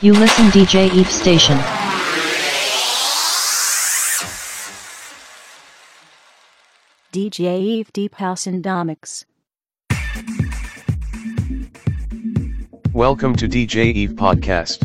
You listen DJ Eve Station. DJ Eve Deep House and Domics. Welcome to DJ Eve Podcast.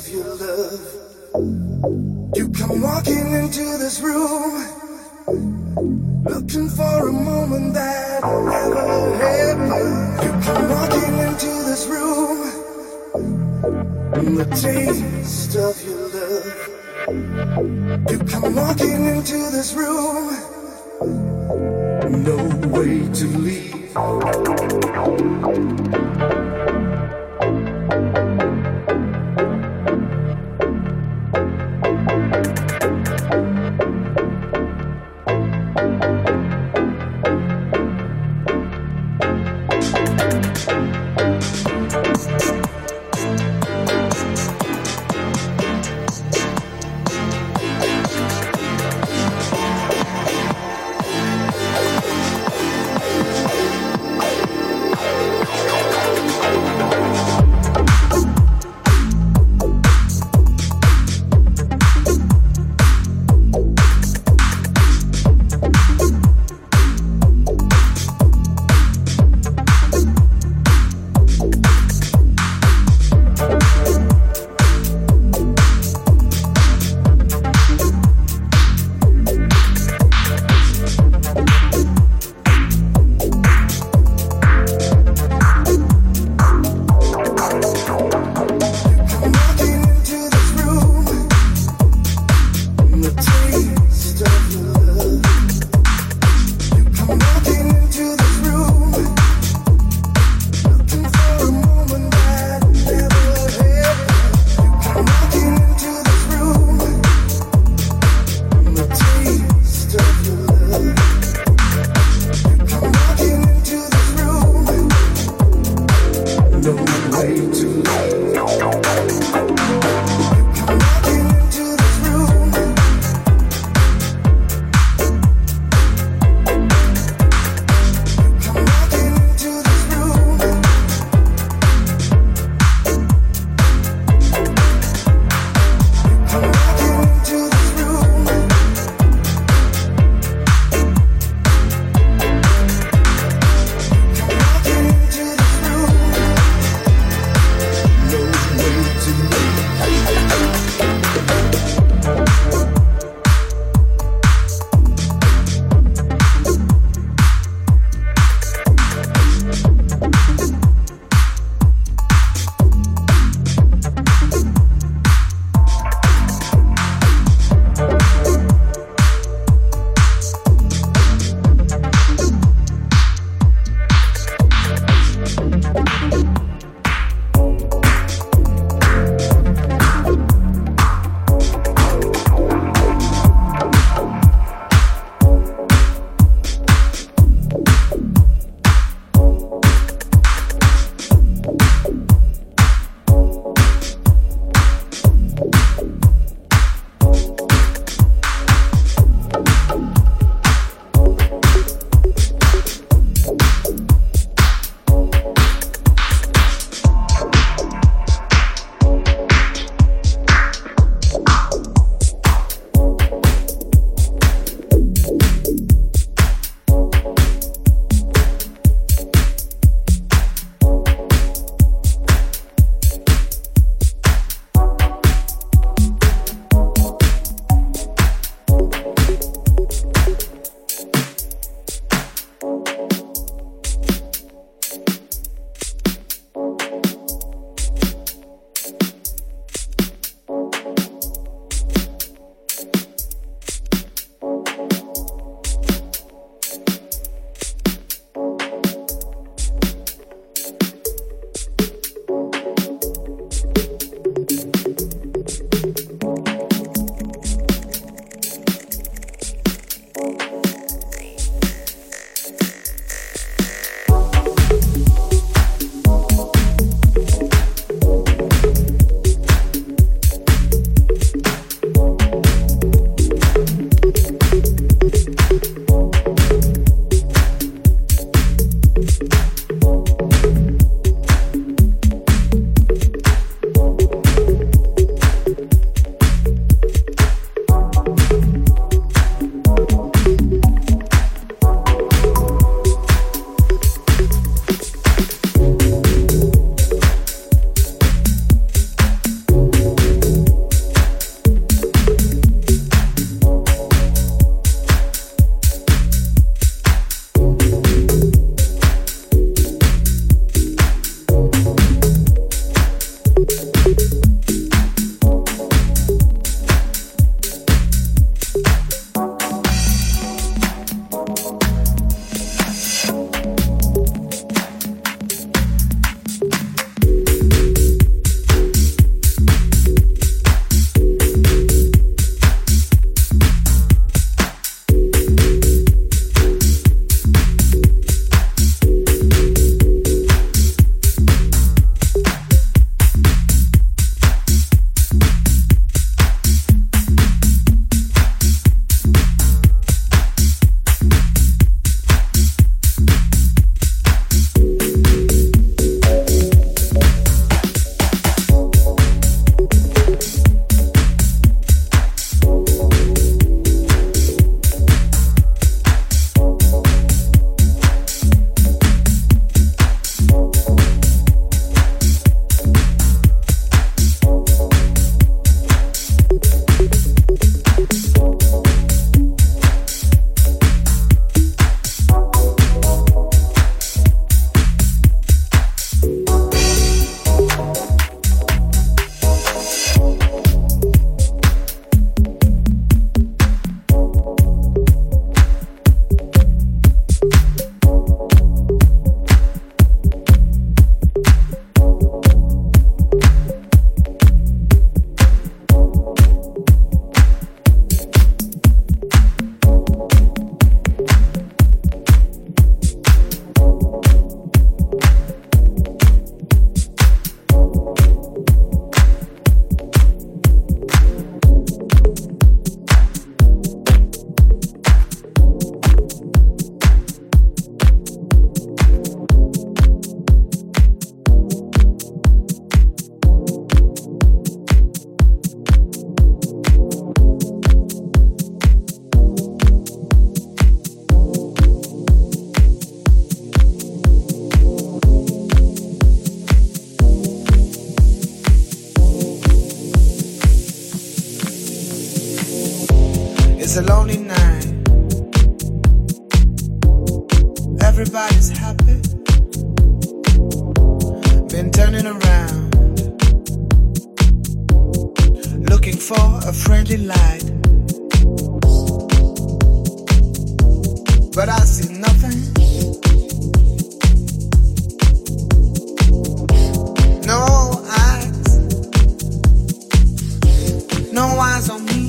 of your love. You come walking into this room, looking for a moment that never happened. You come walking into this room, the taste of your love. You come walking into this room, no way to leave. It's a lonely night. Everybody's happy. Been turning around, looking for a friendly light, but I see nothing. No eyes, no eyes on me.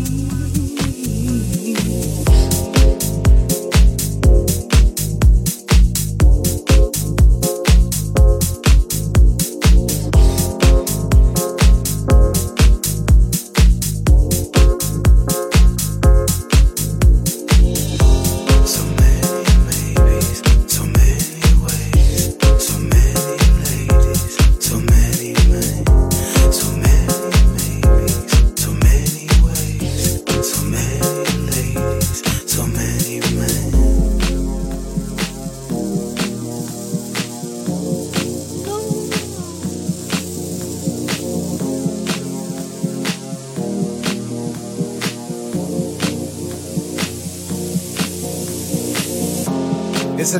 It's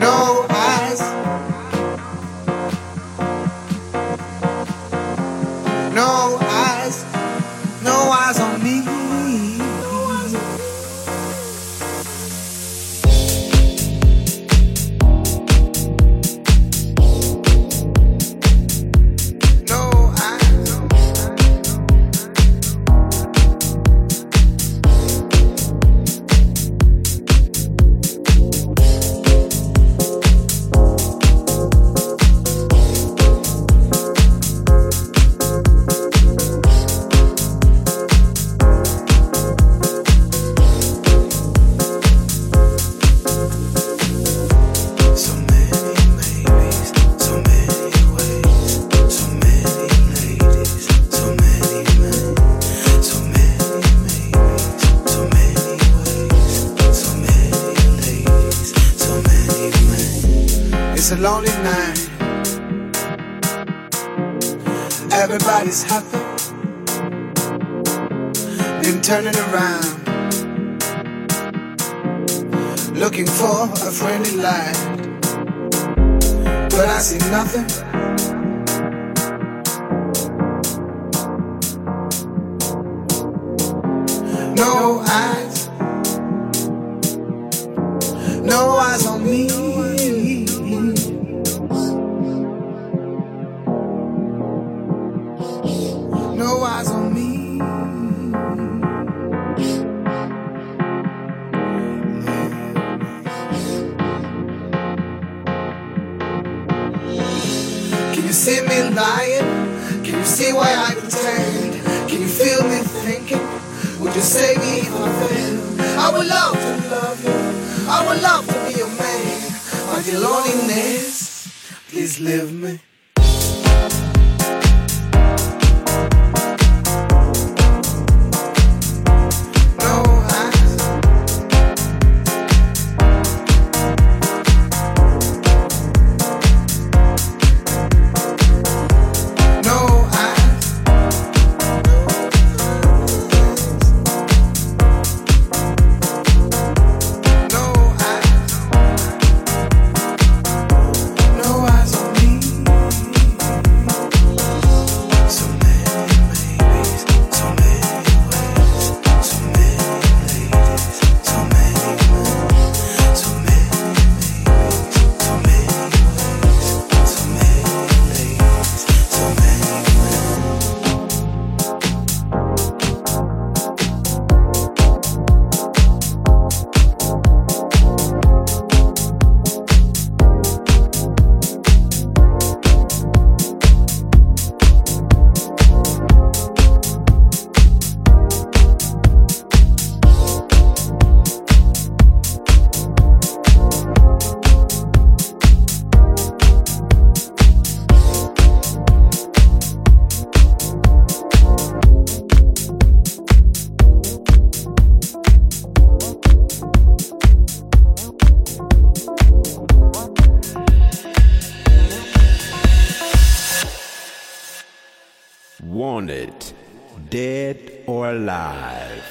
No eyes, no eyes, no eyes on me. It's a lonely night. Everybody's happy. Been turning around, looking for a friendly light, but I see nothing. No eyes, no eyes on me. No eyes on me. Can you see me lying? Can you see why I pretend? Can you feel me thinking? Would you save me if I fail? I would love to love you. I would love to be your man. But your loneliness, please leave me. Want it dead or alive?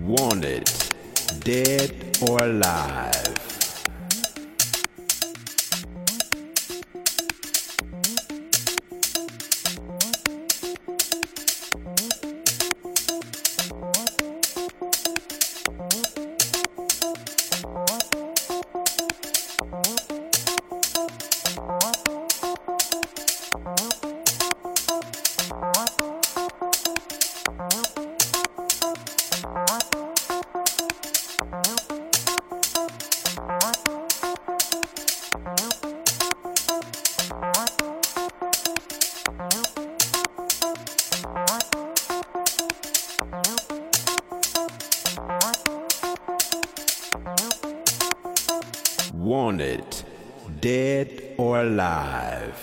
Want it dead or alive? Want it dead or alive?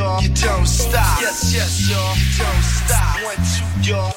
y'all, you don't stop. Yes, yes, y'all, you don't stop. 1, 2, y'all.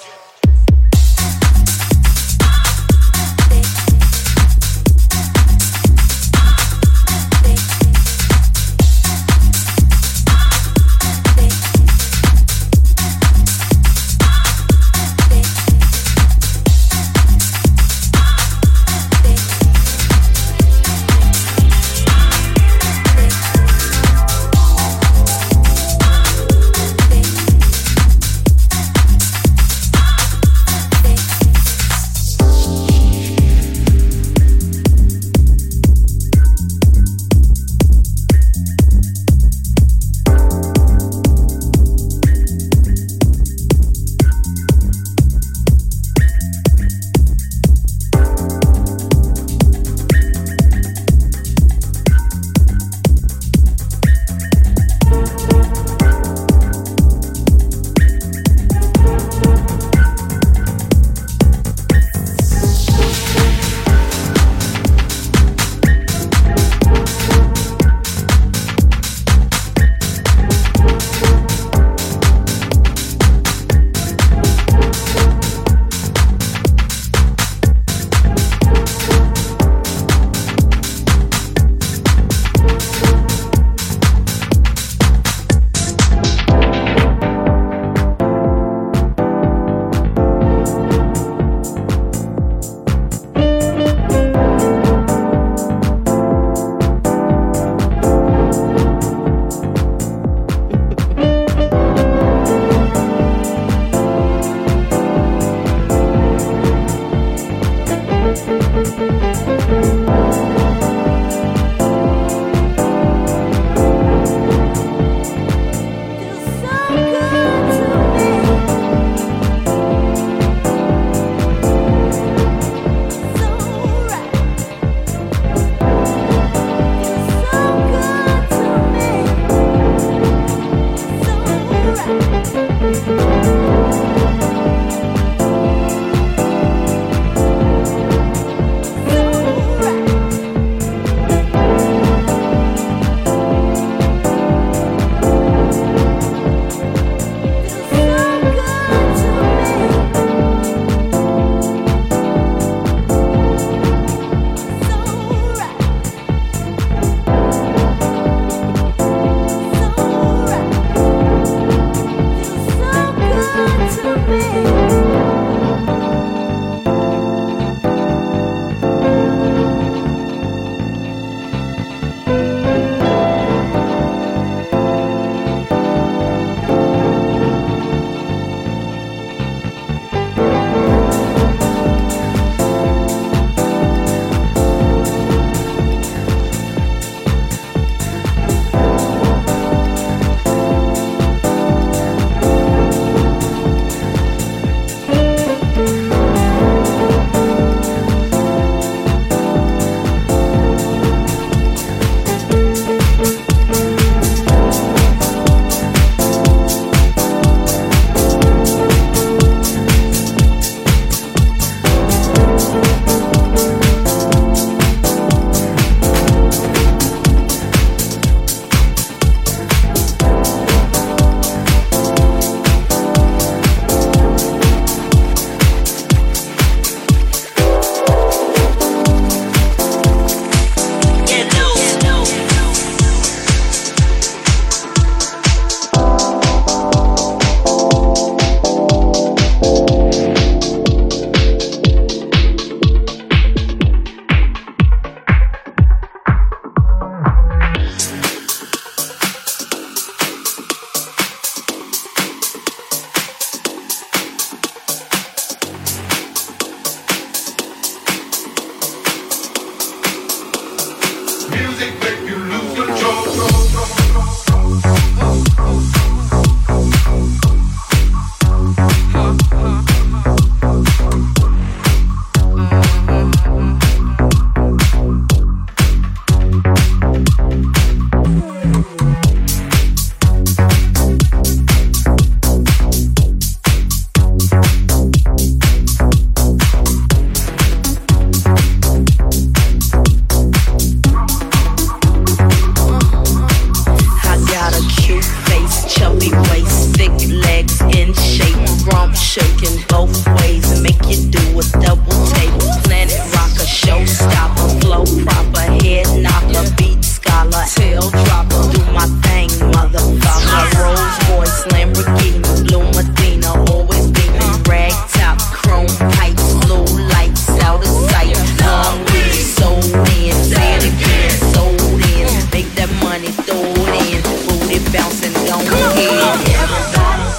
face, chubby waist, thick legs in shape, rump shaking both ways and make you do a double take. Planet rocker, showstopper, flow proper, head knocker, beat scholar, tail dropper, do my thing, motherfucker. Rolls Royce, Lamborghini, blue Medina, always beaming, rag top, chrome pipes, blue lights, out of sight. Long weed, sold in, say it again, sold in, make that money, throw it in, booty bouncing, don't hit. Everybody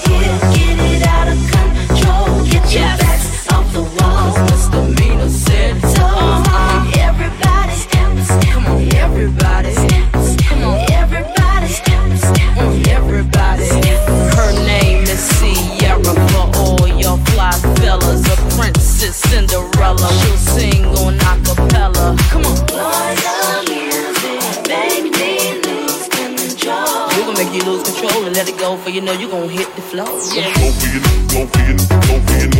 here, get it out of control, get your backs off the walls, misdemeanor said so. Everybody, come on, everybody, come on, everybody, come on, everybody. Her name is Sierra, for all your fly fellas, a princess Cinderella, she'll sing on acapella. Come on, Lord, the music, make me lose control. We're gonna make you lose control and let it go, for you know you're gonna hit the floor. Yeah. Come on. Go for you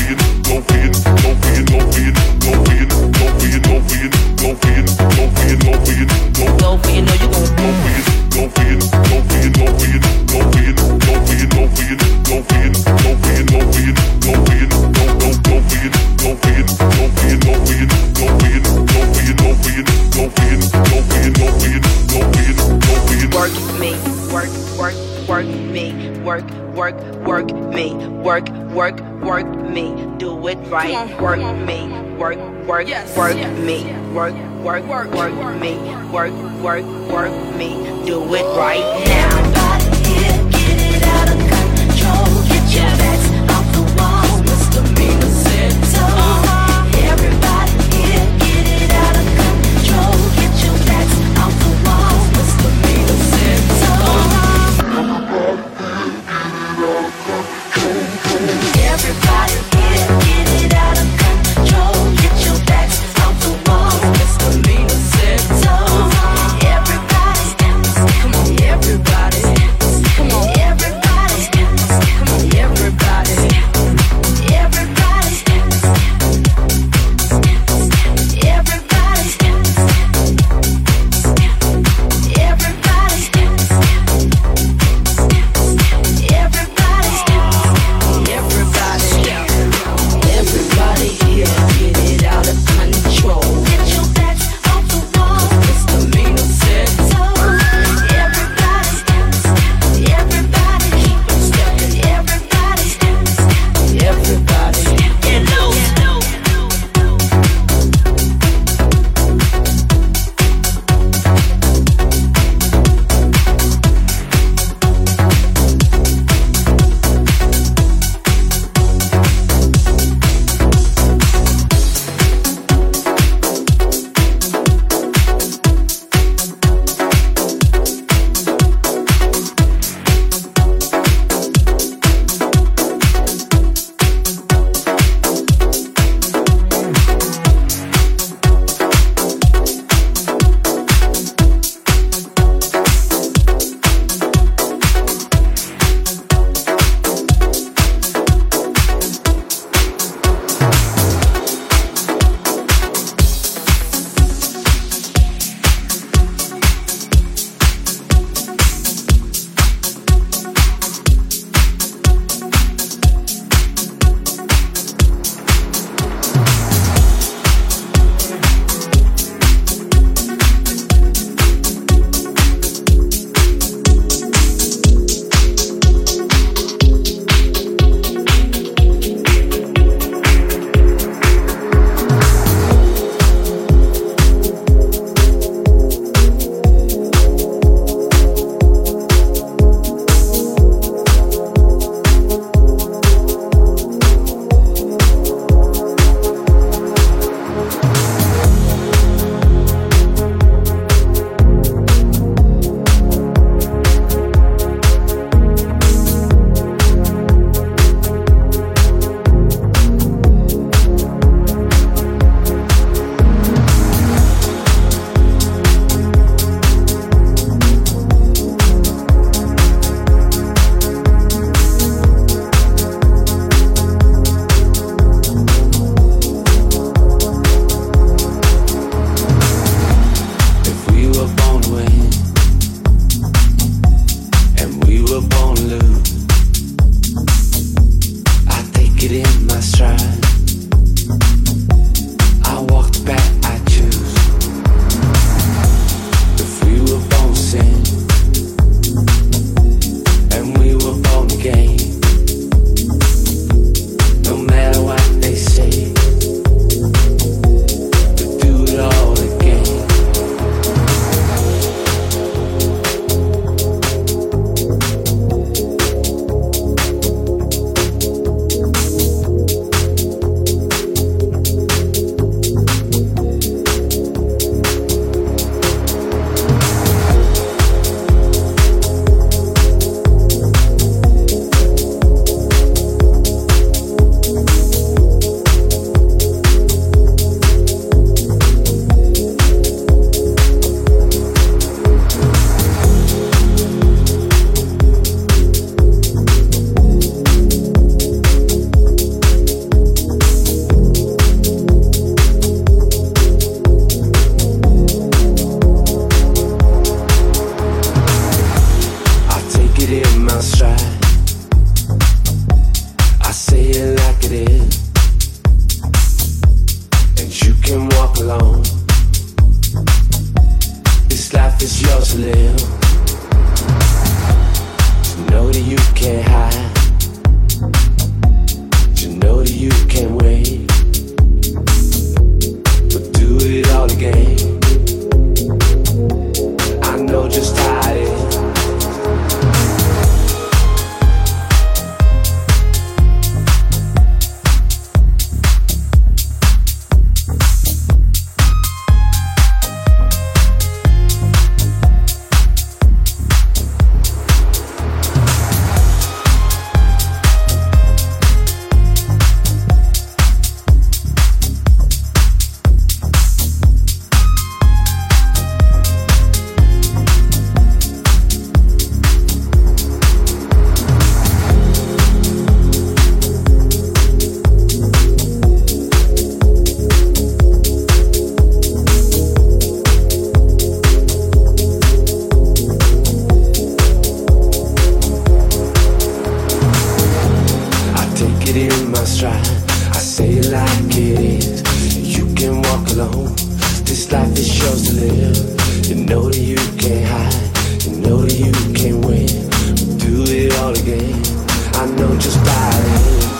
know you're gonna go for it. Work me, work me, work me, work me, do it right. Work me, work me, work me, work me, do it right now. Everybody here, get it out of control, get your backs off the walls, misdemeanor said so. Everybody, life is yours to live. You know that you can't hide, you know that you can't win. We'll do it all again, I know just by you.